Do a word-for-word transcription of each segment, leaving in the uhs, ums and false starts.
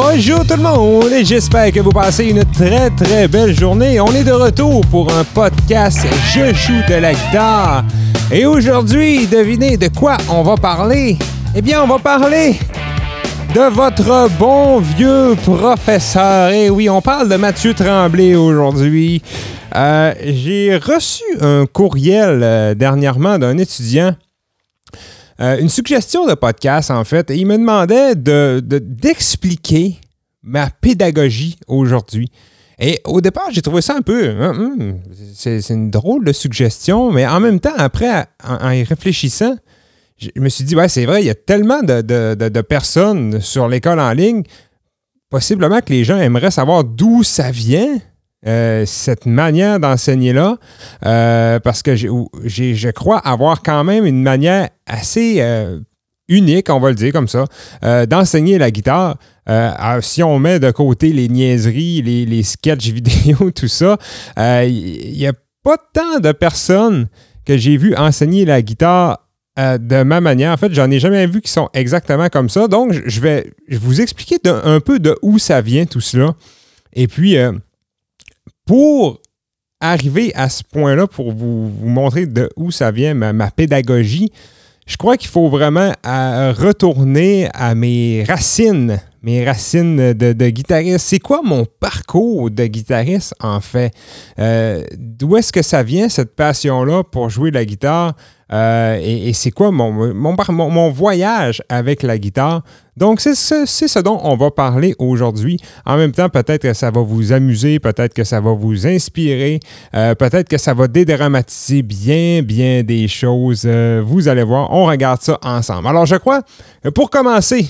Bonjour tout le monde et j'espère que vous passez une très très belle journée. On est de retour pour un podcast « Je joue de la guitare ». Et aujourd'hui, devinez de quoi on va parler? Eh bien, on va parler de votre bon vieux professeur. Et oui, on parle de Mathieu Tremblay aujourd'hui. Euh, j'ai reçu un courriel euh, dernièrement d'un étudiant. Euh, une suggestion de podcast, en fait. Et il me demandait de, de, d'expliquer ma pédagogie aujourd'hui. Et au départ, j'ai trouvé ça un peu... Hein, hein, c'est, c'est une drôle de suggestion, mais en même temps, après, en, en y réfléchissant, je me suis dit, ouais, c'est vrai, il y a tellement de, de, de, de personnes sur l'école en ligne, possiblement que les gens aimeraient savoir d'où ça vient, euh, cette manière d'enseigner-là, euh, parce que j'ai, j'ai, je crois avoir quand même une manière assez euh, unique, on va le dire comme ça, euh, d'enseigner la guitare. Euh, alors, si on met de côté les niaiseries, les, les sketchs vidéo, tout ça, il euh, n'y a pas tant de personnes que j'ai vues enseigner la guitare euh, de ma manière. En fait, j'en ai jamais vu qui sont exactement comme ça. Donc, je vais vous expliquer de, un peu de où ça vient tout cela. Et puis, euh, pour arriver à ce point-là, pour vous, vous montrer de où ça vient, ma, ma pédagogie, je crois qu'il faut vraiment à, retourner à mes racines. Mes racines de, de guitariste. C'est quoi mon parcours de guitariste, en fait? Euh, d'où est-ce que ça vient, cette passion-là, pour jouer la guitare? Euh, et, et c'est quoi mon, mon, mon, mon voyage avec la guitare? Donc, c'est ce, c'est ce dont on va parler aujourd'hui. En même temps, peut-être que ça va vous amuser, peut-être que ça va vous inspirer, euh, peut-être que ça va dédramatiser bien, bien des choses. Euh, vous allez voir, on regarde ça ensemble. Alors, je crois, pour commencer...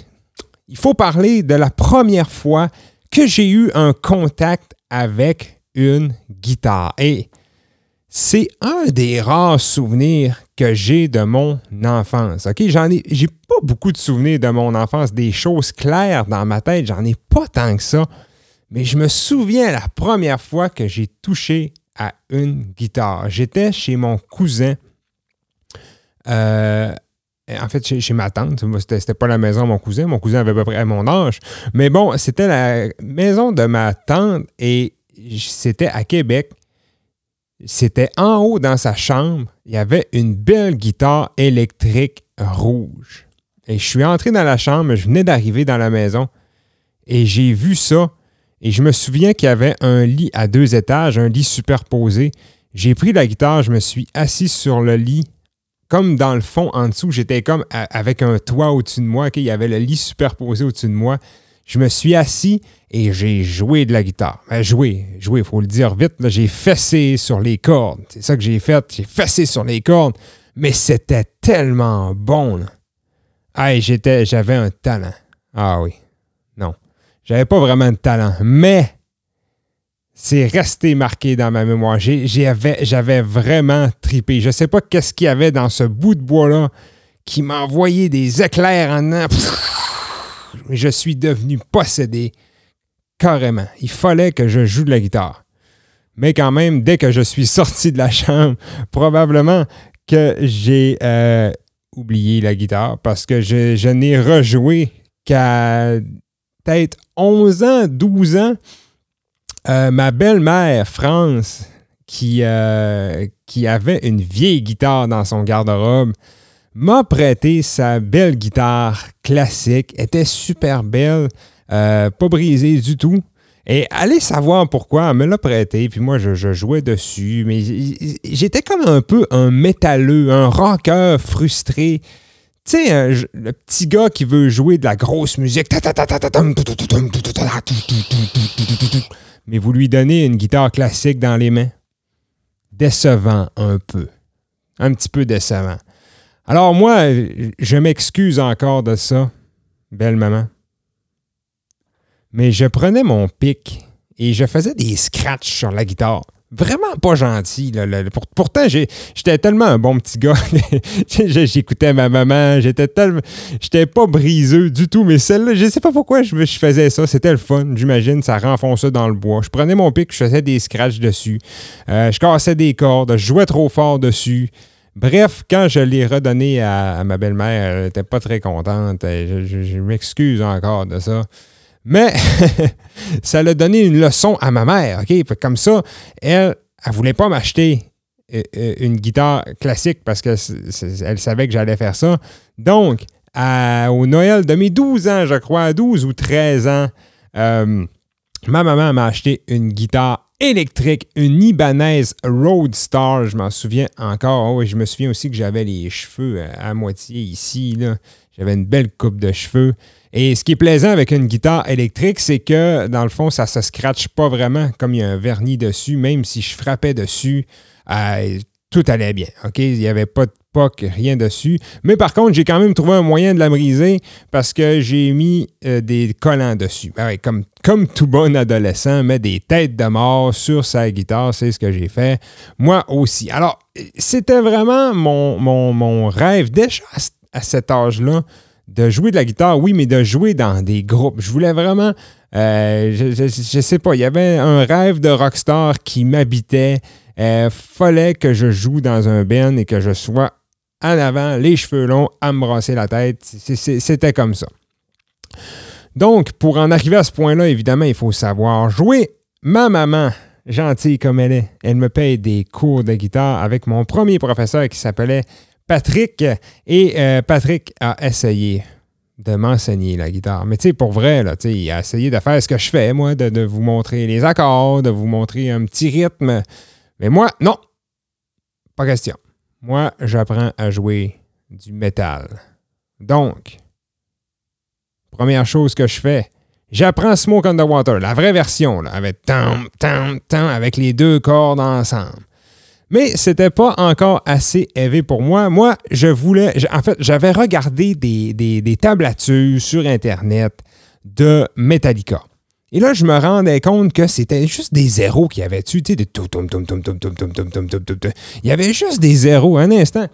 Il faut parler de la première fois que j'ai eu un contact avec une guitare. Et c'est un des rares souvenirs que j'ai de mon enfance. OK? J'en ai, j'ai pas beaucoup de souvenirs de mon enfance, des choses claires dans ma tête. J'en ai pas tant que ça. Mais je me souviens la première fois que j'ai touché à une guitare. J'étais chez mon cousin. Euh... En fait, chez, chez ma tante, c'était, c'était pas la maison de mon cousin. Mon cousin avait à peu près mon âge. Mais bon, c'était la maison de ma tante et c'était à Québec. C'était en haut dans sa chambre. Il y avait une belle guitare électrique rouge. Et je suis entré dans la chambre, je venais d'arriver dans la maison et j'ai vu ça. Et je me souviens qu'il y avait un lit à deux étages, un lit superposé. J'ai pris la guitare, je me suis assis sur le lit. Comme dans le fond, en dessous, j'étais comme à, avec un toit au-dessus de moi. Okay? Il y avait le lit superposé au-dessus de moi. Je me suis assis et j'ai joué de la guitare. Ben, joué, joué, il faut le dire vite. Là, j'ai fessé sur les cordes. C'est ça que j'ai fait. J'ai fessé sur les cordes. Mais c'était tellement bon. Hey, j'étais, j'avais un talent. Ah oui. Non. J'avais pas vraiment de talent. Mais c'est resté marqué dans ma mémoire. J'ai, j'avais, j'avais vraiment tripé. Je ne sais pas qu'est-ce qu'il y avait dans ce bout de bois-là qui m'envoyait des éclairs en an. Je suis devenu possédé carrément. Il fallait que je joue de la guitare. Mais quand même, dès que je suis sorti de la chambre, probablement que j'ai euh, oublié la guitare parce que je, je n'ai rejoué qu'à peut-être onze ans, douze ans. Euh, ma belle-mère, France, qui, euh, qui avait une vieille guitare dans son garde-robe, m'a prêté sa belle guitare classique. Elle était super belle, euh, pas brisée du tout. Et allez savoir pourquoi, elle me l'a prêtée. Puis moi, je, je jouais dessus. Mais j'étais comme un peu un métalleux, un rocker frustré. Tu sais, le petit gars qui veut jouer de la grosse musique. Mais vous lui donnez une guitare classique dans les mains. Décevant un peu. Un petit peu décevant. Alors moi, je m'excuse encore de ça, belle maman. Mais je prenais mon pic et je faisais des scratchs sur la guitare. Vraiment pas gentil. Là, là. Pourtant, j'ai, j'étais tellement un bon petit gars. J'écoutais ma maman. J'étais tellement, j'étais pas briseux du tout. Mais celle-là, je sais pas pourquoi je, je faisais ça. C'était le fun. J'imagine, ça renfonçait dans le bois. Je prenais mon pic, je faisais des scratchs dessus. Euh, je cassais des cordes. Je jouais trop fort dessus. Bref, quand je l'ai redonné à, à ma belle-mère, elle était pas très contente. Je, je, je m'excuse encore de ça. Mais ça l'a donné une leçon à ma mère. Okay? Comme ça, elle, elle ne voulait pas m'acheter une guitare classique parce qu'elle savait que j'allais faire ça. Donc, à, au Noël de mes douze ans, je crois, douze ou treize ans, euh, ma maman m'a acheté une guitare électrique, une Ibanez RoadStar, je m'en souviens encore. Oh, je me souviens aussi que j'avais les cheveux à, à moitié ici, là. J'avais une belle coupe de cheveux. Et ce qui est plaisant avec une guitare électrique, c'est que, dans le fond, ça ne se scratche pas vraiment, comme il y a un vernis dessus. Même si je frappais dessus, euh, tout allait bien. Okay? Il n'y avait pas de poc, rien dessus. Mais par contre, j'ai quand même trouvé un moyen de la briser parce que j'ai mis euh, des collants dessus. Ah ouais, comme, comme tout bon adolescent met des têtes de mort sur sa guitare, c'est ce que j'ai fait. Moi aussi. Alors, c'était vraiment mon, mon, mon rêve déjà à cet âge-là, de jouer de la guitare, oui, mais de jouer dans des groupes. Je voulais vraiment, euh, je, je, je sais pas, il y avait un rêve de rockstar qui m'habitait. Euh, fallait que je joue dans un band et que je sois en avant, les cheveux longs, à me brasser la tête. C'est, c'est, c'était comme ça. Donc, pour en arriver à ce point-là, évidemment, il faut savoir jouer. Ma maman, gentille comme elle est, elle me paye des cours de guitare avec mon premier professeur qui s'appelait Patrick, et euh, Patrick a essayé de m'enseigner la guitare. Mais tu sais, pour vrai, là, il a essayé de faire ce que je fais, moi, de, de vous montrer les accords, de vous montrer un petit rythme. Mais moi, non, pas question. Moi, j'apprends à jouer du métal. Donc, première chose que je fais, j'apprends Smoke on the Water, la vraie version, là, avec tam, tam, tam, avec les deux cordes ensemble. Mais c'était pas encore assez élevé pour moi. Moi, je voulais... En fait, j'avais regardé des, des, des tablatures sur Internet de Metallica. Et là, je me rendais compte que c'était juste des zéros qu'il y avait dessus. Tu sais, des... Il y avait juste des zéros. Un instant.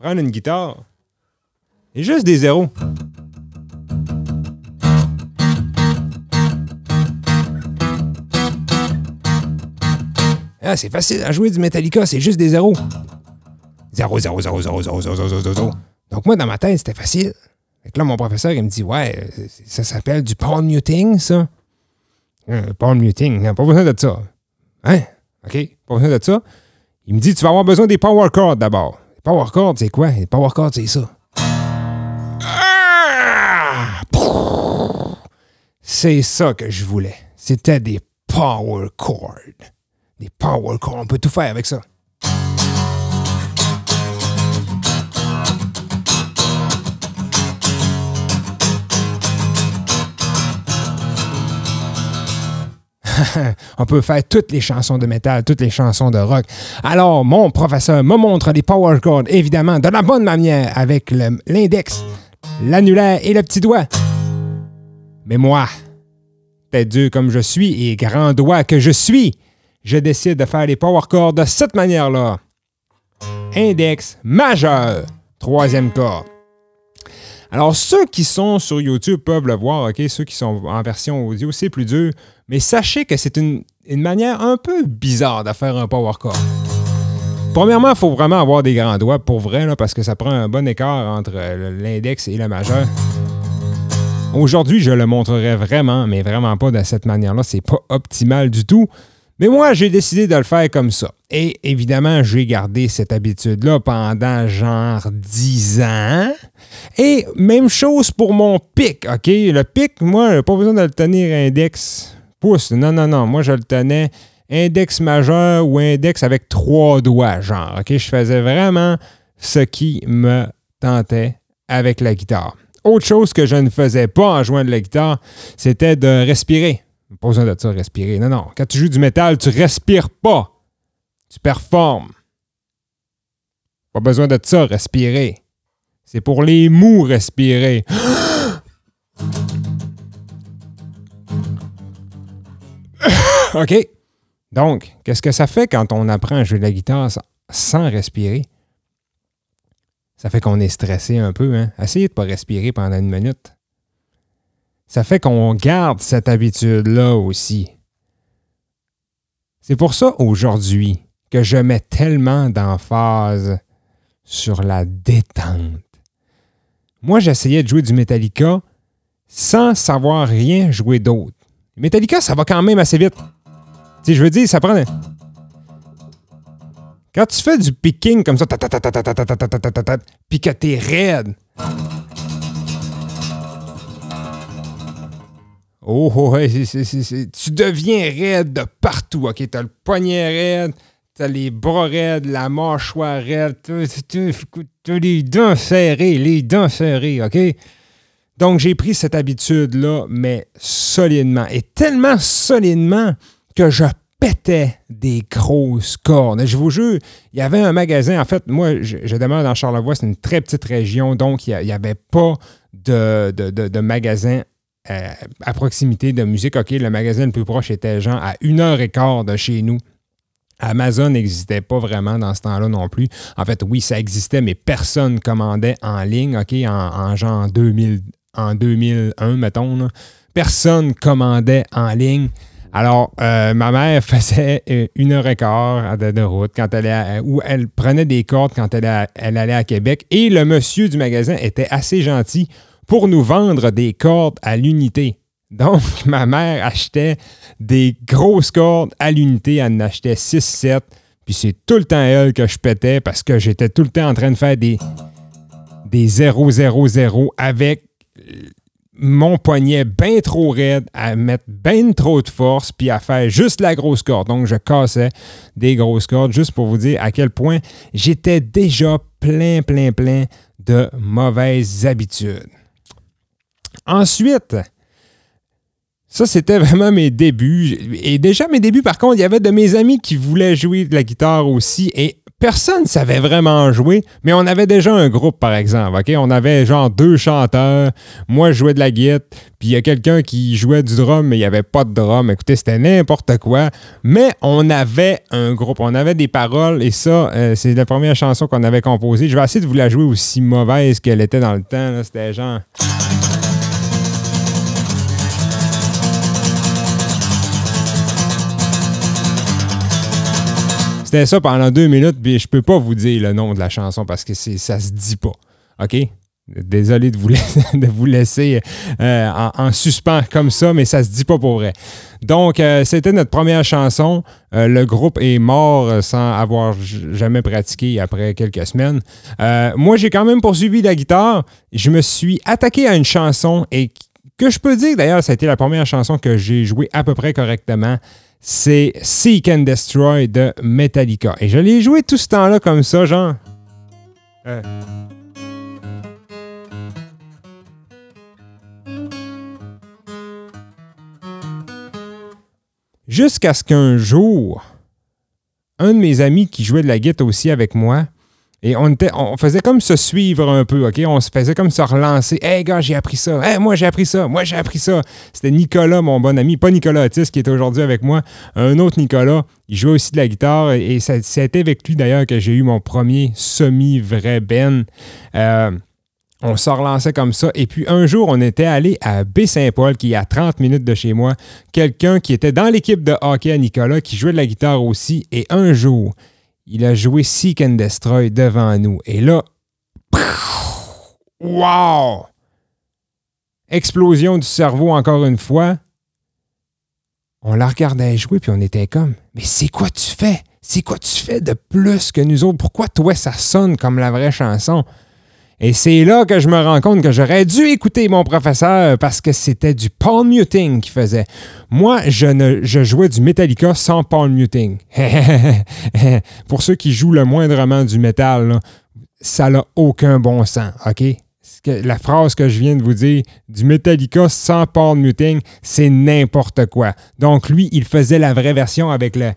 Prendre une guitare. Et juste des zéros. Ah, c'est facile à jouer du Metallica, c'est juste des zéros. Zéro, zéro, zéro, zéro, zéro, zéro, zéro, zéro, zéro. Donc moi, dans ma tête, c'était facile. Fait que là, mon professeur, il me dit, ouais, ça s'appelle du palm muting, ça. Hum, palm muting, pas besoin de ça. Hein? OK, pas besoin de ça. Il me dit, tu vas avoir besoin des power chords d'abord. Les power chords, c'est quoi? Les power chords, c'est ça. Ah! C'est ça que je voulais. C'était des power chords. Des power chords, on peut tout faire avec ça. On peut faire toutes les chansons de métal, toutes les chansons de rock. Alors, mon professeur me montre les power chords, évidemment, de la bonne manière, avec le, l'index, l'annulaire et le petit doigt. Mais moi, tête dure comme je suis et grand doigt que je suis, je décide de faire les power chords de cette manière-là. Index majeur, troisième corde. Alors, ceux qui sont sur YouTube peuvent le voir, OK? Ceux qui sont en version audio, c'est plus dur. Mais sachez que c'est une, une manière un peu bizarre de faire un power chord. Premièrement, il faut vraiment avoir des grands doigts, pour vrai, là, parce que ça prend un bon écart entre l'index et le majeur. Aujourd'hui, je le montrerai vraiment, mais vraiment pas de cette manière-là. C'est pas optimal du tout. Mais moi, j'ai décidé de le faire comme ça. Et évidemment, j'ai gardé cette habitude-là pendant genre dix ans. Et même chose pour mon pic, OK? Le pic, moi, je n'ai pas besoin de le tenir index pouce. Non, non, non. Moi, je le tenais index majeur ou index avec trois doigts, genre. OK? Je faisais vraiment ce qui me tentait avec la guitare. Autre chose que je ne faisais pas en jouant de la guitare, c'était de respirer. Pas besoin de ça, respirer. Non, non. Quand tu joues du métal, tu respires pas. Tu performes. Pas besoin de ça, respirer. C'est pour les mous, respirer. OK. Donc, qu'est-ce que ça fait quand on apprend à jouer de la guitare sans respirer? Ça fait qu'on est stressé un peu, hein? Essayez de pas respirer pendant une minute. Ça fait qu'on garde cette habitude-là aussi. C'est pour ça, aujourd'hui, que je mets tellement d'emphase sur la détente. Moi, j'essayais de jouer du Metallica, sans savoir rien jouer d'autre. Metallica, ça va quand même assez vite. Tu sais, je veux dire, ça prend... Un... Quand tu fais du picking comme ça, puis que t'es raide. Oh, oh, hey, c'est, c'est, c'est, tu deviens raide de partout. OK, t'as le poignet raide, t'as les bras raides, la mâchoire raide, t'as les dents serrées, les dents serrées, OK? Donc, j'ai pris cette habitude-là, mais solidement. Et tellement solidement que je pétais des grosses cordes. Je vous jure, il y avait un magasin. En fait, moi, je, je demeure dans Charlevoix, c'est une très petite région, donc il n'y avait pas de, de, de, de magasin à, à proximité de musique. OK, le magasin le plus proche était genre à une heure et quart de chez nous. Amazon n'existait pas vraiment dans ce temps-là non plus. En fait, oui, ça existait, mais personne commandait en ligne, OK, en, en genre deux mille, en deux mille un, mettons. Là. Personne commandait en ligne. Alors, euh, ma mère faisait une heure et quart de route quand elle allait à, où elle prenait des cordes quand elle, a, elle allait à Québec. Et le monsieur du magasin était assez gentil pour nous vendre des cordes à l'unité. Donc, ma mère achetait des grosses cordes à l'unité. Elle en achetait six sept. Puis c'est tout le temps elle que je pétais parce que j'étais tout le temps en train de faire des, des zéro zéro zéro avec... mon poignet bien trop raide, à mettre bien trop de force, puis à faire juste la grosse corde. Donc, je cassais des grosses cordes, juste pour vous dire à quel point j'étais déjà plein, plein, plein de mauvaises habitudes. Ensuite, ça, c'était vraiment mes débuts. Et déjà, mes débuts, par contre, il y avait de mes amis qui voulaient jouer de la guitare aussi, et personne ne savait vraiment jouer, mais on avait déjà un groupe, par exemple. Okay? On avait genre deux chanteurs. Moi, je jouais de la guitare, puis il y a quelqu'un qui jouait du drum, mais il n'y avait pas de drum. Écoutez, c'était n'importe quoi. Mais on avait un groupe. On avait des paroles, et ça, euh, c'est la première chanson qu'on avait composée. Je vais essayer de vous la jouer aussi mauvaise qu'elle était dans le temps. Là. C'était genre... C'était ça pendant deux minutes, puis je peux pas vous dire le nom de la chanson parce que c'est, ça se dit pas. OK? Désolé de vous laisser, de vous laisser euh, en, en suspens comme ça, mais ça se dit pas pour vrai. Donc, euh, c'était notre première chanson. Euh, le groupe est mort sans avoir jamais pratiqué après quelques semaines. Euh, moi, j'ai quand même poursuivi la guitare. Je me suis attaqué à une chanson et que je peux dire, d'ailleurs, ça a été la première chanson que j'ai jouée à peu près correctement. C'est Seek and Destroy de Metallica. Et je l'ai joué tout ce temps-là comme ça, genre... Euh. Jusqu'à ce qu'un jour, un de mes amis qui jouait de la guitare aussi avec moi, et on, était, on faisait comme se suivre un peu, OK? On se faisait comme se relancer. « Hey, gars, j'ai appris ça. Hey, moi, j'ai appris ça. Moi, j'ai appris ça. » C'était Nicolas, mon bon ami. Pas Nicolas Otis, qui est aujourd'hui avec moi. Un autre Nicolas. Il jouait aussi de la guitare. Et ça, ça a été avec lui, d'ailleurs, que j'ai eu mon premier semi-vrai ben. Euh, on se relançait comme ça. Et puis, un jour, on était allé à Baie-Saint-Paul, qui est à trente minutes de chez moi. Quelqu'un qui était dans l'équipe de hockey à Nicolas, qui jouait de la guitare aussi. Et un jour... il a joué Seek and Destroy devant nous. Et là, wow! Explosion du cerveau encore une fois. On la regardait jouer, puis on était comme, mais c'est quoi tu fais? C'est quoi tu fais de plus que nous autres? Pourquoi toi, ça sonne comme la vraie chanson? Et c'est là que je me rends compte que j'aurais dû écouter mon professeur parce que c'était du palm muting qu'il faisait. Moi, je, ne, je jouais du Metallica sans palm muting. Pour ceux qui jouent le moindrement du métal, là, ça n'a aucun bon sens, OK? La phrase que je viens de vous dire, du Metallica sans palm muting, c'est n'importe quoi. Donc lui, il faisait la vraie version avec le...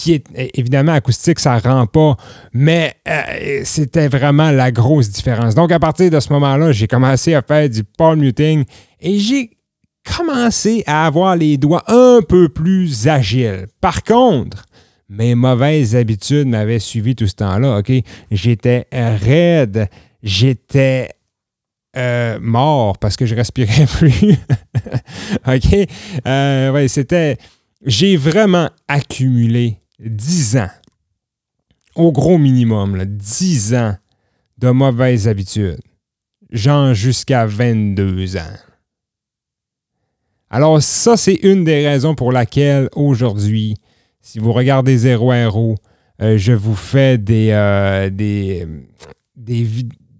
qui est évidemment acoustique, ça rend pas, mais euh, c'était vraiment la grosse différence. Donc, à partir de ce moment-là, j'ai commencé à faire du palm muting et j'ai commencé à avoir les doigts un peu plus agiles. Par contre, mes mauvaises habitudes m'avaient suivi tout ce temps-là, OK? J'étais raide, j'étais... Euh, mort parce que je respirais plus. OK? Euh, ouais, c'était... J'ai vraiment accumulé dix ans, au gros minimum, là, dix ans de mauvaises habitudes. Genre jusqu'à vingt-deux ans. Alors ça, c'est une des raisons pour laquelle aujourd'hui, si vous regardez Zéro Héros, euh, je vous fais des, euh, des, des,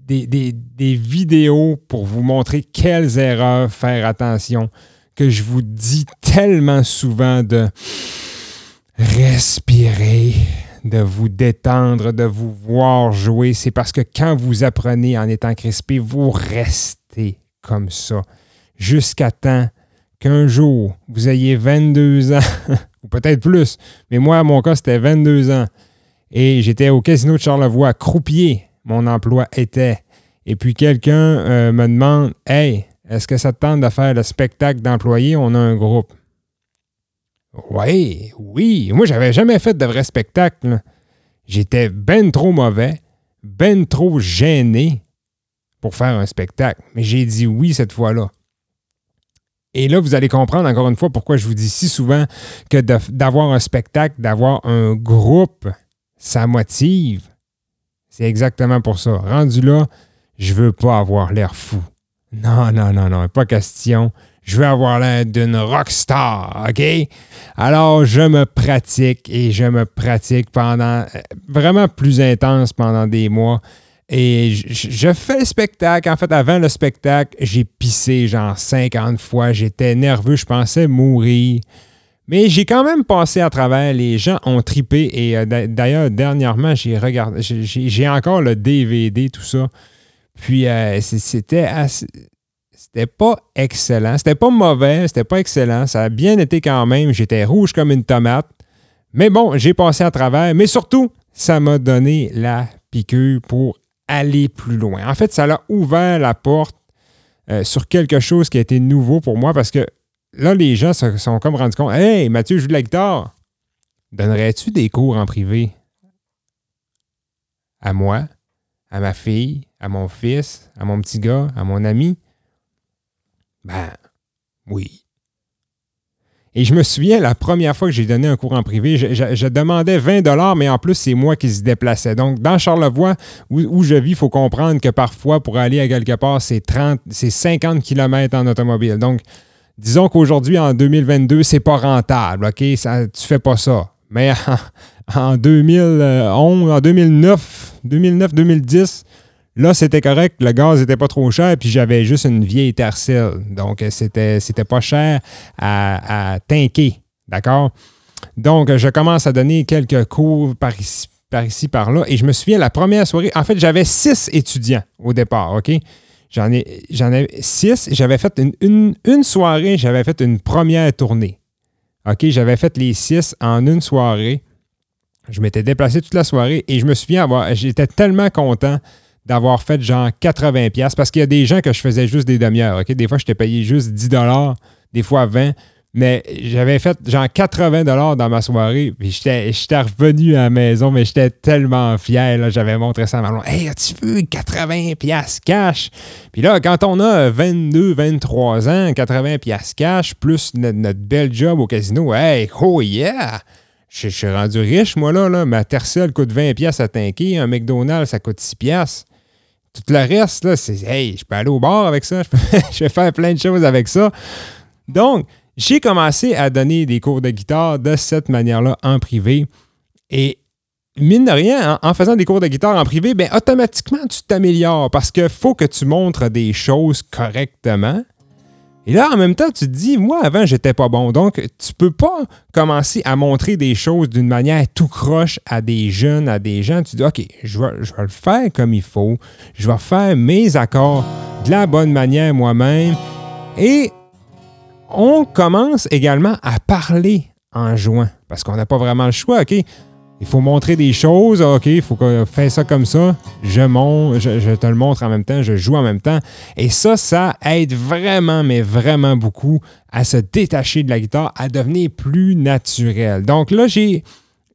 des, des, des vidéos pour vous montrer quelles erreurs faire attention, que je vous dis tellement souvent de respirer, de vous détendre, de vous voir jouer. C'est parce que quand vous apprenez en étant crispé, vous restez comme ça jusqu'à temps qu'un jour, vous ayez vingt-deux ans, ou peut-être plus, mais moi, à mon cas, c'était vingt-deux ans, et j'étais au Casino de Charlevoix, croupier, mon emploi était. Et puis quelqu'un euh, me demande, « Hey, est-ce que ça te tente de faire le spectacle d'employés? On a un groupe. » Oui, oui. Moi, j'avais jamais fait de vrai spectacle. Là. J'étais ben trop mauvais, ben trop gêné pour faire un spectacle. Mais j'ai dit oui cette fois-là. Et là, vous allez comprendre encore une fois pourquoi je vous dis si souvent que de, d'avoir un spectacle, d'avoir un groupe, ça motive. C'est exactement pour ça. Rendu là, je veux pas avoir l'air fou. Non, non, non, non, pas question. Je veux avoir l'air d'une rockstar, OK? Alors, je me pratique et je me pratique pendant vraiment plus intense pendant des mois. Et je, je fais le spectacle. En fait, avant le spectacle, j'ai pissé genre cinquante fois. J'étais nerveux. Je pensais mourir. Mais j'ai quand même passé à travers. Les gens ont trippé. Et euh, d'ailleurs, dernièrement, j'ai regardé. J'ai, j'ai encore le D V D, tout ça. Puis, euh, c'était assez... C'était pas excellent. C'était pas mauvais. C'était pas excellent. Ça a bien été quand même. J'étais rouge comme une tomate. Mais bon, j'ai passé à travers. Mais surtout, ça m'a donné la piqûre pour aller plus loin. En fait, ça l'a ouvert la porte euh, sur quelque chose qui a été nouveau pour moi parce que là, les gens se sont comme rendus compte. « Hey, Mathieu, je joue de la guitare. Donnerais-tu des cours en privé? » À moi, à ma fille, à mon fils, à mon petit gars, à mon ami. Ben, oui. Et je me souviens, la première fois que j'ai donné un cours en privé, je, je, je demandais vingt dollars, mais en plus, c'est moi qui se déplaçais. Donc, dans Charlevoix, où, où je vis, il faut comprendre que parfois, pour aller à quelque part, c'est trente, c'est cinquante kilomètres en automobile. Donc, disons qu'aujourd'hui, en deux mille vingt-deux, c'est pas rentable, OK? Ça, tu fais pas ça. Mais en, en deux mille onze, en deux mille neuf, deux mille neuf, deux mille dix... Là, c'était correct, le gaz n'était pas trop cher, puis j'avais juste une vieille Tercel. Donc, c'était, c'était pas cher à, à tinker, d'accord? Donc, je commence à donner quelques cours par ici, par ici, par là. Et je me souviens, la première soirée, en fait, j'avais six étudiants au départ, OK? J'en ai, j'en ai six. J'avais fait une, une, une soirée, j'avais fait une première tournée, OK? J'avais fait les six en une soirée. Je m'étais déplacé toute la soirée et je me souviens avoir, j'étais tellement content d'avoir fait genre quatre-vingts dollars parce qu'il y a des gens que je faisais juste des demi-heures. Okay? Des fois, je t'ai payé juste dix dollars, des fois vingt, mais j'avais fait genre quatre-vingts dollars dans ma soirée puis j'étais, j'étais revenu à la maison, mais j'étais tellement fier. Là, j'avais montré ça à ma blonde. « Hey, as-tu vu quatre-vingts dollars cash? » Puis là, quand on a vingt-deux, vingt-trois ans, quatre-vingts dollars cash plus notre, notre bel job au casino, « Hey, oh yeah! » Je, je suis rendu riche, moi, là. là. Ma Tercel coûte vingt dollars à tanker. Un McDonald's, ça coûte six dollars. Tout le reste, là, c'est « Hey, je peux aller au bar avec ça. Je peux, je peux faire plein de choses avec ça. » Donc, j'ai commencé à donner des cours de guitare de cette manière-là en privé. Et mine de rien, en, en faisant des cours de guitare en privé, bien, automatiquement, tu t'améliores parce qu'il faut que tu montres des choses correctement. Et là, en même temps, tu te dis, moi, avant, j'étais pas bon. Donc, tu peux pas commencer à montrer des choses d'une manière tout croche à des jeunes, à des gens. Tu te dis, OK, je vais, je vais le faire comme il faut. Je vais faire mes accords de la bonne manière moi-même. Et on commence également à parler en jouant parce qu'on n'a pas vraiment le choix. OK, il faut montrer des choses. OK, il faut faire ça comme ça. Je, monte, je, je te le montre en même temps. Je joue en même temps. Et ça, ça aide vraiment, mais vraiment beaucoup à se détacher de la guitare, à devenir plus naturel. Donc là, j'ai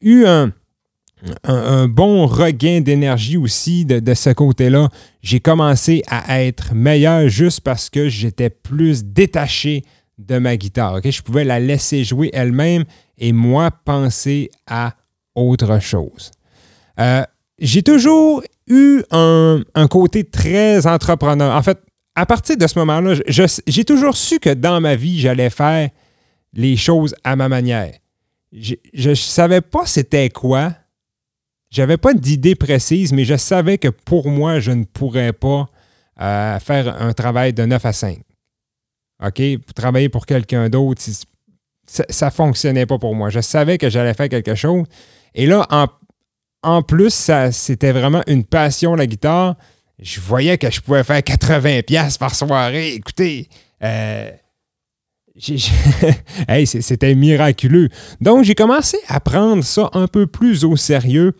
eu un, un, un bon regain d'énergie aussi de, de ce côté-là. J'ai commencé à être meilleur juste parce que j'étais plus détaché de ma guitare. OK, je pouvais la laisser jouer elle-même et moi penser à autre chose. Euh, j'ai toujours eu un, un côté très entrepreneur. En fait, à partir de ce moment-là, je, j'ai toujours su que dans ma vie, j'allais faire les choses à ma manière. Je ne savais pas c'était quoi. J'avais pas d'idée précise, mais je savais que pour moi, je ne pourrais pas euh, faire un travail de neuf à cinq. OK? Travailler pour quelqu'un d'autre, ça ne fonctionnait pas pour moi. Je savais que j'allais faire quelque chose. Et là, en, en plus, ça, c'était vraiment une passion, la guitare. Je voyais que je pouvais faire quatre-vingts dollars par soirée. Écoutez, euh, j'ai, j'ai... hey, c'était miraculeux. Donc, j'ai commencé à prendre ça un peu plus au sérieux.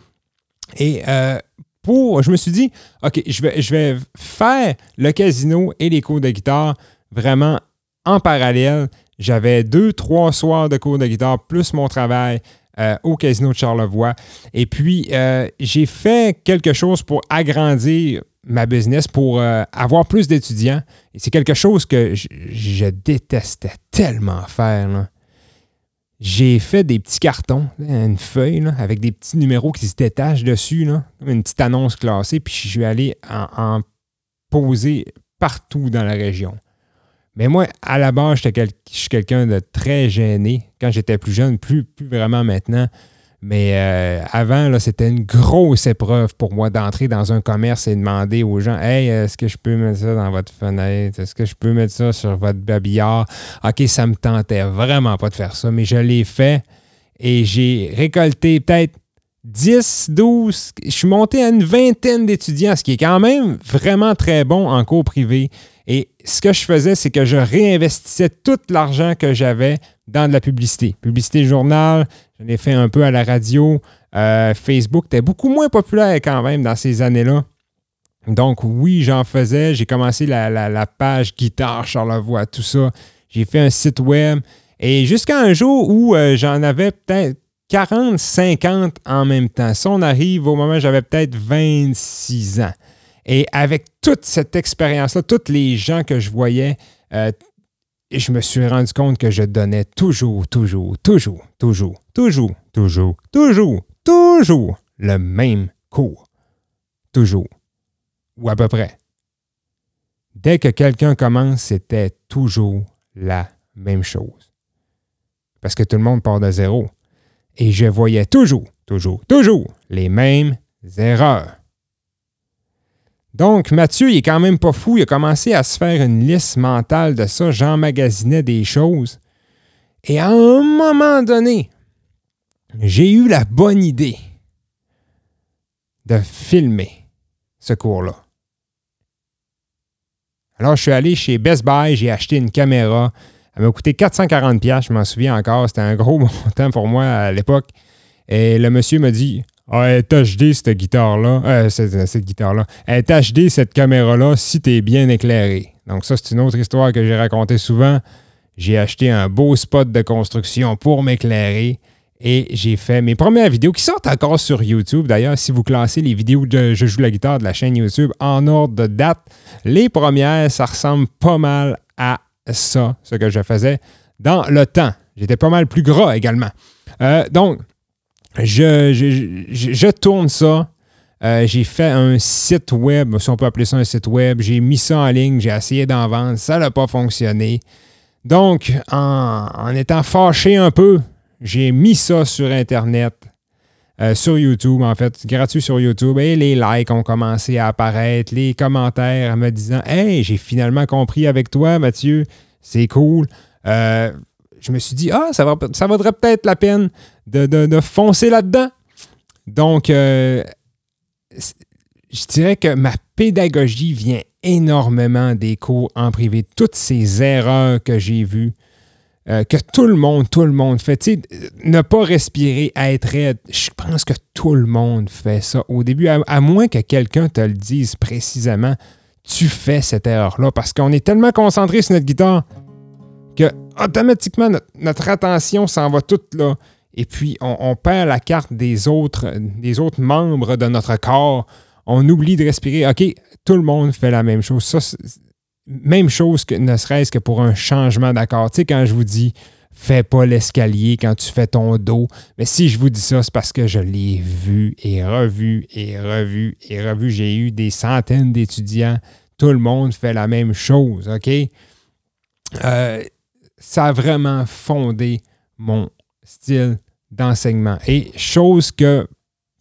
Et euh, pour, je me suis dit, OK, je vais, je vais faire le casino et les cours de guitare vraiment en parallèle. J'avais deux, trois soirs de cours de guitare plus mon travail euh, au casino de Charlevoix. Et puis, euh, j'ai fait quelque chose pour agrandir ma business, pour euh, avoir plus d'étudiants. Et c'est quelque chose que je, je détestais tellement faire, là. J'ai fait des petits cartons, une feuille là, avec des petits numéros qui se détachent dessus, là, une petite annonce classée, puis je suis allé en, en poser partout dans la région. Mais moi, à la base, j'étais quel- je suis quelqu'un de très gêné. Quand j'étais plus jeune, plus, plus vraiment maintenant. Mais euh, avant, là, c'était une grosse épreuve pour moi d'entrer dans un commerce et demander aux gens « Hey, est-ce que je peux mettre ça dans votre fenêtre? Est-ce que je peux mettre ça sur votre babillard? » OK, ça me tentait vraiment pas de faire ça, mais je l'ai fait et j'ai récolté peut-être dix, douze... Je suis monté à une vingtaine d'étudiants, ce qui est quand même vraiment très bon en cours privé. Et ce que je faisais, c'est que je réinvestissais tout l'argent que j'avais dans de la publicité. Publicité journal, j'en ai fait un peu à la radio. Euh, Facebook était beaucoup moins populaire quand même dans ces années-là. Donc oui, j'en faisais. J'ai commencé la, la, la page guitare Charlevoix, tout ça. J'ai fait un site web. Et jusqu'à un jour où euh, j'en avais peut-être quarante, cinquante en même temps. Ça, on arrive au moment où j'avais peut-être vingt-six ans. Et avec toute cette expérience-là, tous les gens que je voyais, euh, je me suis rendu compte que je donnais toujours, toujours, toujours, toujours, toujours, toujours, toujours, toujours le même cours. Toujours. Ou à peu près. Dès que quelqu'un commence, c'était toujours la même chose. Parce que tout le monde part de zéro. Et je voyais toujours, toujours, toujours les mêmes erreurs. Donc, Mathieu, il est quand même pas fou. Il a commencé à se faire une liste mentale de ça. J'emmagasinais des choses. Et à un moment donné, j'ai eu la bonne idée de filmer ce cours-là. Alors, je suis allé chez Best Buy. J'ai acheté une caméra. Elle m'a coûté quatre cent quarante dollars. Je m'en souviens encore. C'était un gros montant pour moi à l'époque. Et le monsieur m'a dit... Ah, elle est H D, cette guitare-là. Euh, cette, cette guitare-là. Elle est H D, cette caméra-là, si t'es bien éclairé. Donc ça, c'est une autre histoire que j'ai racontée souvent. J'ai acheté un beau spot de construction pour m'éclairer et j'ai fait mes premières vidéos qui sortent encore sur YouTube. D'ailleurs, si vous classez les vidéos de Je joue la guitare de la chaîne YouTube en ordre de date, les premières, ça ressemble pas mal à ça, ce que je faisais dans le temps. J'étais pas mal plus gras également. Euh, donc, Je, je, je, je tourne ça. Euh, j'ai fait un site web, si on peut appeler ça un site web. J'ai mis ça en ligne, j'ai essayé d'en vendre. Ça n'a pas fonctionné. Donc, en, en étant fâché un peu, j'ai mis ça sur Internet, euh, sur YouTube, en fait, gratuit sur YouTube. Et les likes ont commencé à apparaître, les commentaires me disant « Hey, j'ai finalement compris avec toi, Mathieu. C'est cool. Euh, » Je me suis dit, ah, ça, va, ça vaudrait peut-être la peine de, de, de foncer là-dedans. Donc, euh, je dirais que ma pédagogie vient énormément des cours en privé. Toutes ces erreurs que j'ai vues, euh, que tout le monde, tout le monde fait. Tu sais, ne pas respirer, être raide, je pense que tout le monde fait ça au début, à, à moins que quelqu'un te le dise précisément, tu fais cette erreur-là parce qu'on est tellement concentré sur notre guitare que automatiquement, notre, notre attention s'en va toute là. Et puis, on, on perd la carte des autres, des autres membres de notre corps. On oublie de respirer. OK, tout le monde fait la même chose. Ça, même chose que ne serait-ce que pour un changement d'accord. Tu sais, quand je vous dis fais pas l'escalier quand tu fais ton dos. Mais si je vous dis ça, c'est parce que je l'ai vu et revu et revu et revu. J'ai eu des centaines d'étudiants. Tout le monde fait la même chose, OK? Euh, ça a vraiment fondé mon style d'enseignement. Et chose que,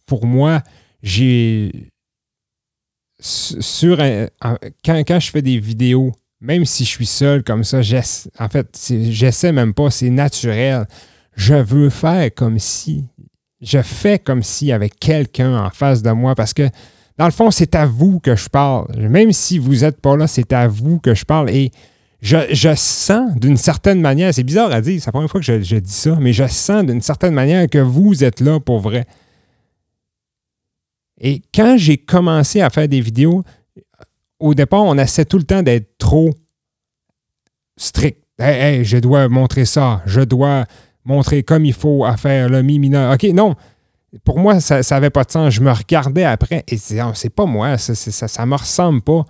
pour moi, j'ai... Sur, quand, quand je fais des vidéos, même si je suis seul comme ça, j'essa- en fait, c'est, j'essaie même pas, c'est naturel. Je veux faire comme si, je fais comme si avec quelqu'un en face de moi, parce que dans le fond, c'est à vous que je parle. Même si vous n'êtes pas là, c'est à vous que je parle. Et je, je sens d'une certaine manière, c'est bizarre à dire, c'est la première fois que je, je dis ça, mais je sens d'une certaine manière que vous êtes là pour vrai. Et quand j'ai commencé à faire des vidéos, au départ, on essaie tout le temps d'être trop strict. Hey, hey, je dois montrer ça, je dois montrer comme il faut à faire le mi mineur. OK, non, pour moi, ça n'avait pas de sens. Je me regardais après et disais, oh, c'est pas moi, ça ne me ressemble pas.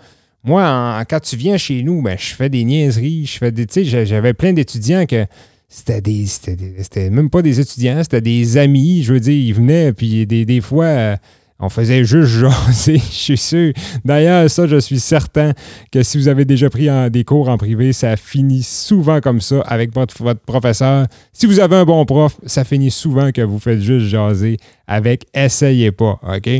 Moi, en, quand tu viens chez nous, ben, je fais des niaiseries, je fais des. Tu sais, j'avais plein d'étudiants que. C'était des, c'était des. C'était même pas des étudiants, c'était des amis. Je veux dire, ils venaient, puis des, des fois. Euh, On faisait juste jaser, je suis sûr. D'ailleurs, ça, je suis certain que si vous avez déjà pris en, des cours en privé, ça finit souvent comme ça avec votre, votre professeur. Si vous avez un bon prof, ça finit souvent que vous faites juste jaser avec « essayez pas », OK?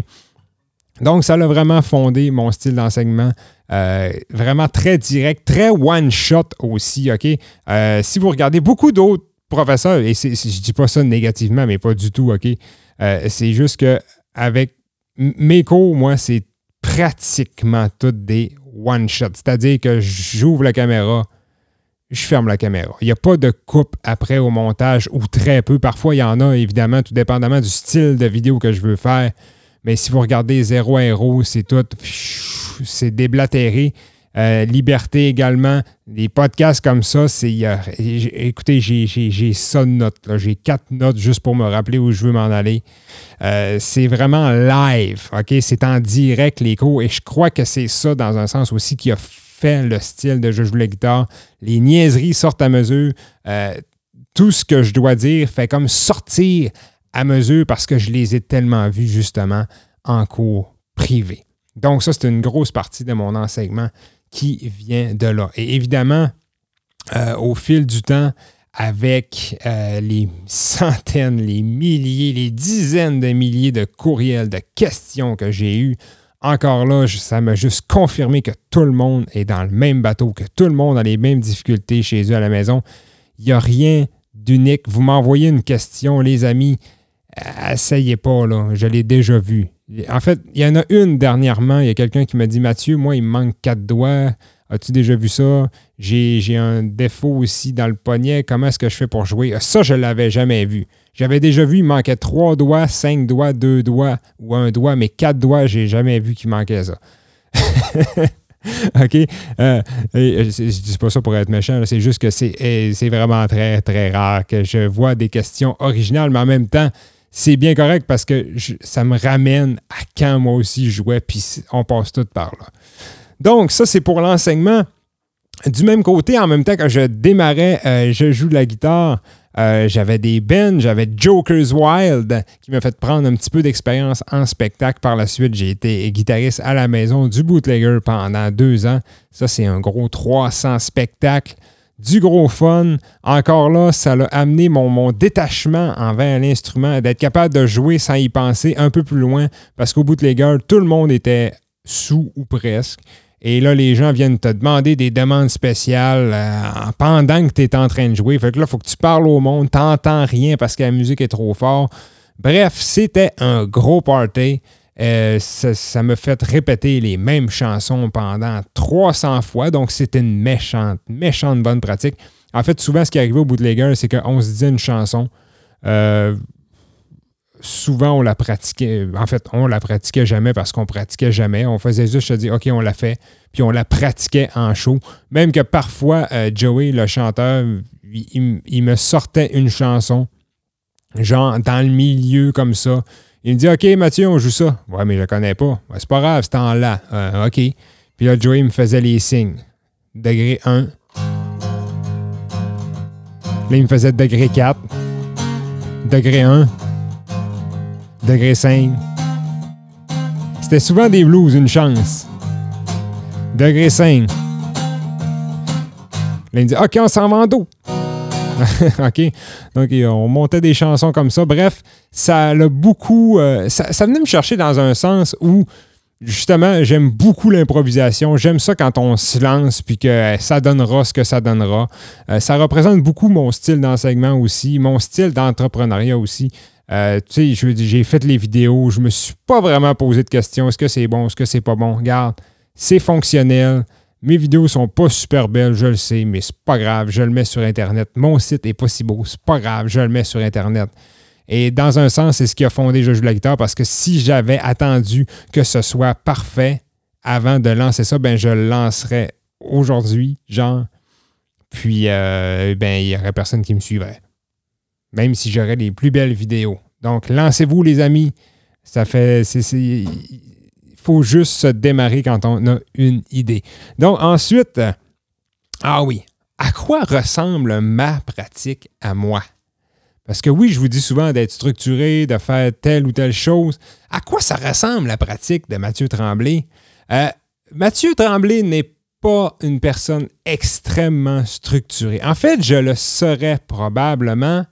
Donc, ça l'a vraiment fondé mon style d'enseignement. Euh, vraiment très direct, très one-shot aussi, OK? Euh, si vous regardez beaucoup d'autres professeurs, et c'est, c'est, je ne dis pas ça négativement, mais pas du tout, OK? Euh, c'est juste que avec mes cours, moi, c'est pratiquement toutes des one-shots. C'est-à-dire que j'ouvre la caméra, je ferme la caméra. Il n'y a pas de coupe après au montage ou très peu. Parfois, il y en a, évidemment, tout dépendamment du style de vidéo que je veux faire. Mais si vous regardez Zéro Héros, c'est tout, c'est déblatéré. Euh, Liberté également. Des podcasts comme ça, c'est... Euh, j'ai, écoutez, j'ai, j'ai, j'ai ça de notes. Là. J'ai quatre notes juste pour me rappeler où je veux m'en aller. Euh, c'est vraiment live, OK? C'est en direct, les cours. Et je crois que c'est ça, dans un sens aussi, qui a fait le style de « Je joue la guitare ». Les niaiseries sortent à mesure. Euh, tout ce que je dois dire fait comme sortir à mesure parce que je les ai tellement vus, justement, en cours privé. Donc, ça, c'est une grosse partie de mon enseignement qui vient de là. Et évidemment, euh, au fil du temps, avec euh, les centaines, les milliers, les dizaines de milliers de courriels, de questions que j'ai eues, encore là, je, ça m'a juste confirmé que tout le monde est dans le même bateau, que tout le monde a les mêmes difficultés chez eux à la maison. Il n'y a rien d'unique. Vous m'envoyez une question, les amis, essayez pas, là, je l'ai déjà vu. En fait, il y en a une dernièrement, il y a quelqu'un qui m'a dit « Mathieu, moi, il me manque quatre doigts. As-tu déjà vu ça? J'ai, j'ai un défaut aussi dans le poignet. Comment est-ce que je fais pour jouer? » Ça, je ne l'avais jamais vu. J'avais déjà vu, il manquait trois doigts, cinq doigts, deux doigts ou un doigt, mais quatre doigts, j'ai jamais vu qu'il manquait ça. OK? Euh, et, je ne dis pas ça pour être méchant, là, c'est juste que c'est, et, c'est vraiment très, très rare que je vois des questions originales, mais en même temps, c'est bien correct parce que je, ça me ramène à quand moi aussi je jouais, puis on passe tout par là. Donc, ça, c'est pour l'enseignement. Du même côté, en même temps que je démarrais, euh, je joue de la guitare, euh, j'avais des bands, j'avais Joker's Wild qui m'a fait prendre un petit peu d'expérience en spectacle. Par la suite, j'ai été guitariste à la maison du Bootlegger pendant deux ans. Ça, c'est un gros trois cents spectacles. Du gros fun. Encore là, ça l'a amené mon, mon détachement envers l'instrument, d'être capable de jouer sans y penser un peu plus loin, parce qu'au Bootlegger, tout le monde était sous ou presque. Et là, les gens viennent te demander des demandes spéciales euh, pendant que tu es en train de jouer. Fait que là, il faut que tu parles au monde, tu n'entends rien parce que la musique est trop forte. Bref, c'était un gros party. Euh, ça, ça me fait répéter les mêmes chansons pendant trois cents fois, donc c'était une méchante, méchante bonne pratique. En fait, souvent, ce qui arrivait au Bootlegger, c'est qu'on se disait une chanson. Euh, souvent, on la pratiquait. En fait, on la pratiquait jamais parce qu'on pratiquait jamais. On faisait juste se dire, OK, on la fait, puis on la pratiquait en show. Même que parfois, euh, Joey, le chanteur, il, il, il me sortait une chanson, genre dans le milieu comme ça. Il me dit « OK, Mathieu, on joue ça. »« Ouais, mais je ne connais pas. Ouais, »« C'est pas grave, c'est en la. Euh, » OK. Puis là, Joey me faisait les signes. Degré un. Là, il me faisait degré quatre, degré un, degré cinq. C'était souvent des blues, une chance. Degré cinq. Là, il me dit « OK, on s'en va en dos. OK. Donc, on montait des chansons comme ça. Bref, ça l'a beaucoup... Euh, ça, ça venait me chercher dans un sens où, justement, j'aime beaucoup l'improvisation. J'aime ça quand on se lance puis que euh, ça donnera ce que ça donnera. Euh, ça représente beaucoup mon style d'enseignement aussi, mon style d'entrepreneuriat aussi. Euh, tu sais, j'ai fait les vidéos. Je me suis pas vraiment posé de questions. Est-ce que c'est bon? Est-ce que c'est pas bon? Regarde, c'est fonctionnel. Mes vidéos sont pas super belles, je le sais, mais c'est pas grave, je le mets sur Internet. Mon site est pas si beau, c'est pas grave, je le mets sur Internet. Et dans un sens, c'est ce qui a fondé Je joue de la guitare, parce que si j'avais attendu que ce soit parfait avant de lancer ça, ben je le lancerais aujourd'hui, genre, puis euh, ben il n'y aurait personne qui me suivrait. Même si j'aurais les plus belles vidéos. Donc, lancez-vous, les amis. Ça fait... c'est, c'est, faut juste se démarrer quand on a une idée. Donc, ensuite, euh, ah oui, à quoi ressemble ma pratique à moi? Parce que oui, je vous dis souvent d'être structuré, de faire telle ou telle chose. À quoi ça ressemble la pratique de Mathieu Tremblay? Euh, Mathieu Tremblay n'est pas une personne extrêmement structurée. En fait, je le serais probablement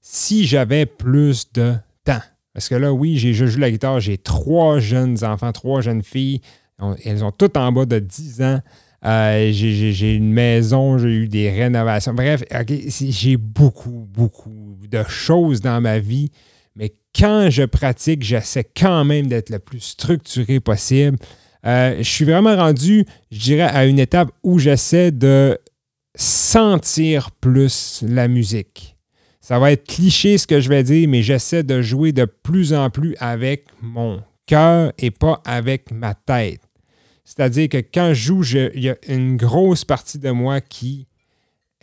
si j'avais plus de temps. Parce que là, oui, j'ai joué la guitare, j'ai trois jeunes enfants, trois jeunes filles. On, elles ont toutes en bas de dix ans. Euh, j'ai, j'ai, j'ai une maison, j'ai eu des rénovations. Bref, okay, j'ai beaucoup, beaucoup de choses dans ma vie. Mais quand je pratique, j'essaie quand même d'être le plus structuré possible. Euh, je suis vraiment rendu, je dirais, à une étape où j'essaie de sentir plus la musique. Ça va être cliché ce que je vais dire, mais j'essaie de jouer de plus en plus avec mon cœur et pas avec ma tête. C'est-à-dire que quand je joue, il y a une grosse partie de moi qui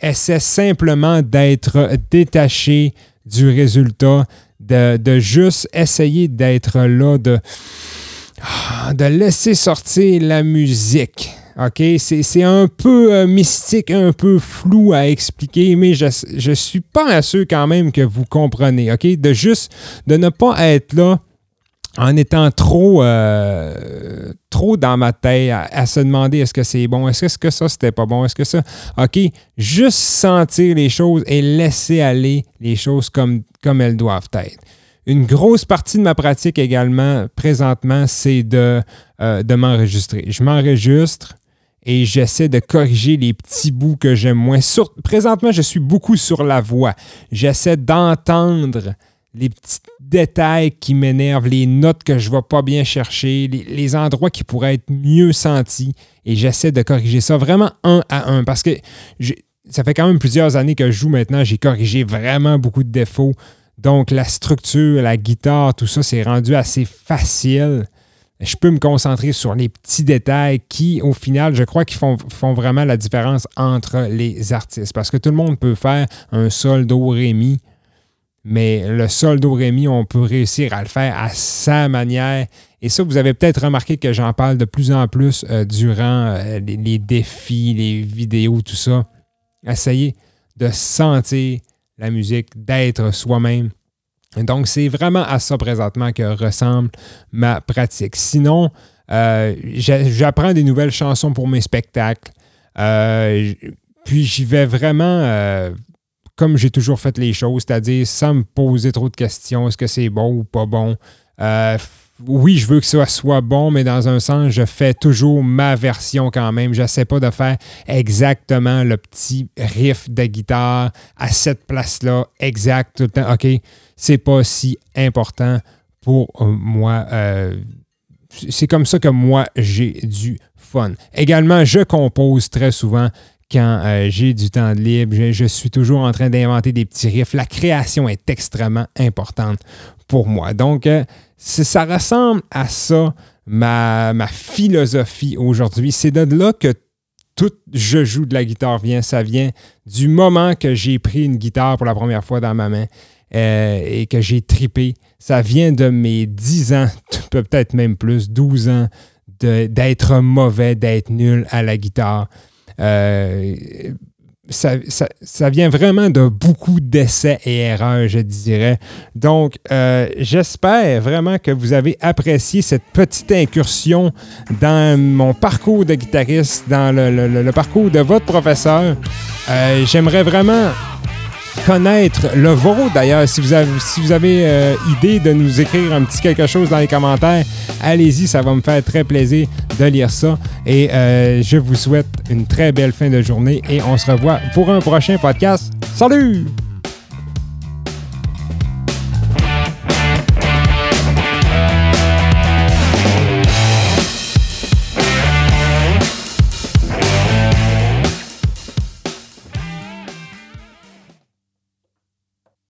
essaie simplement d'être détaché du résultat, de, de juste essayer d'être là, de, de laisser sortir la musique. OK, c'est, c'est un peu euh, mystique, un peu flou à expliquer, mais je ne suis pas sûr quand même que vous comprenez. OK, de juste de ne pas être là en étant trop, euh, trop dans ma tête à, à se demander est-ce que c'est bon, est-ce que, est-ce que ça c'était pas bon, est-ce que ça. OK, juste sentir les choses et laisser aller les choses comme, comme elles doivent être. Une grosse partie de ma pratique également présentement, c'est de, euh, de m'enregistrer. Je m'enregistre. Et j'essaie de corriger les petits bouts que j'aime moins. Sur, présentement, je suis beaucoup sur la voix. J'essaie d'entendre les petits détails qui m'énervent, les notes que je ne vais pas bien chercher, les, les endroits qui pourraient être mieux sentis. Et j'essaie de corriger ça vraiment un à un. Parce que je, ça fait quand même plusieurs années que je joue maintenant. J'ai corrigé vraiment beaucoup de défauts. Donc, la structure, la guitare, tout ça, c'est rendu assez facile. Je peux me concentrer sur les petits détails qui, au final, je crois qu'ils font, font vraiment la différence entre les artistes. Parce que tout le monde peut faire un sol, do, ré, mi, mais le sol, do, ré, mi, on peut réussir à le faire à sa manière. Et ça, vous avez peut-être remarqué que j'en parle de plus en plus euh, durant euh, les, les défis, les vidéos, tout ça. Essayez de sentir la musique, d'être soi-même. Donc, c'est vraiment à ça présentement que ressemble ma pratique. Sinon, euh, j'apprends des nouvelles chansons pour mes spectacles. Euh, puis, j'y vais vraiment euh, comme j'ai toujours fait les choses, c'est-à-dire sans me poser trop de questions. Est-ce que c'est bon ou pas bon? Euh, oui, je veux que ça soit bon, mais dans un sens, je fais toujours ma version quand même. Je n'essaie pas de faire exactement le petit riff de guitare à cette place-là, exact tout le temps. OK, c'est pas si important pour moi. Euh, c'est comme ça que moi, j'ai du fun. Également, je compose très souvent quand euh, j'ai du temps de libre. Je, je suis toujours en train d'inventer des petits riffs. La création est extrêmement importante pour moi. Donc, euh, ça ressemble à ça, ma, ma philosophie aujourd'hui. C'est de là que tout je joue de la guitare vient. Ça vient du moment que j'ai pris une guitare pour la première fois dans ma main euh, et que j'ai tripé. Ça vient de mes dix ans, peut-être même plus, douze ans, de, d'être mauvais, d'être nul à la guitare. Euh, ça, ça, ça vient vraiment de beaucoup d'essais et erreurs, je dirais. Donc, euh, j'espère vraiment que vous avez apprécié cette petite incursion dans mon parcours de guitariste, dans le, le, le parcours de votre professeur. Euh, j'aimerais vraiment connaître le vôtre. D'ailleurs, si vous avez, si vous avez euh, idée de nous écrire un petit quelque chose dans les commentaires, allez-y, ça va me faire très plaisir de lire ça. Et euh, je vous souhaite une très belle fin de journée et on se revoit pour un prochain podcast. Salut!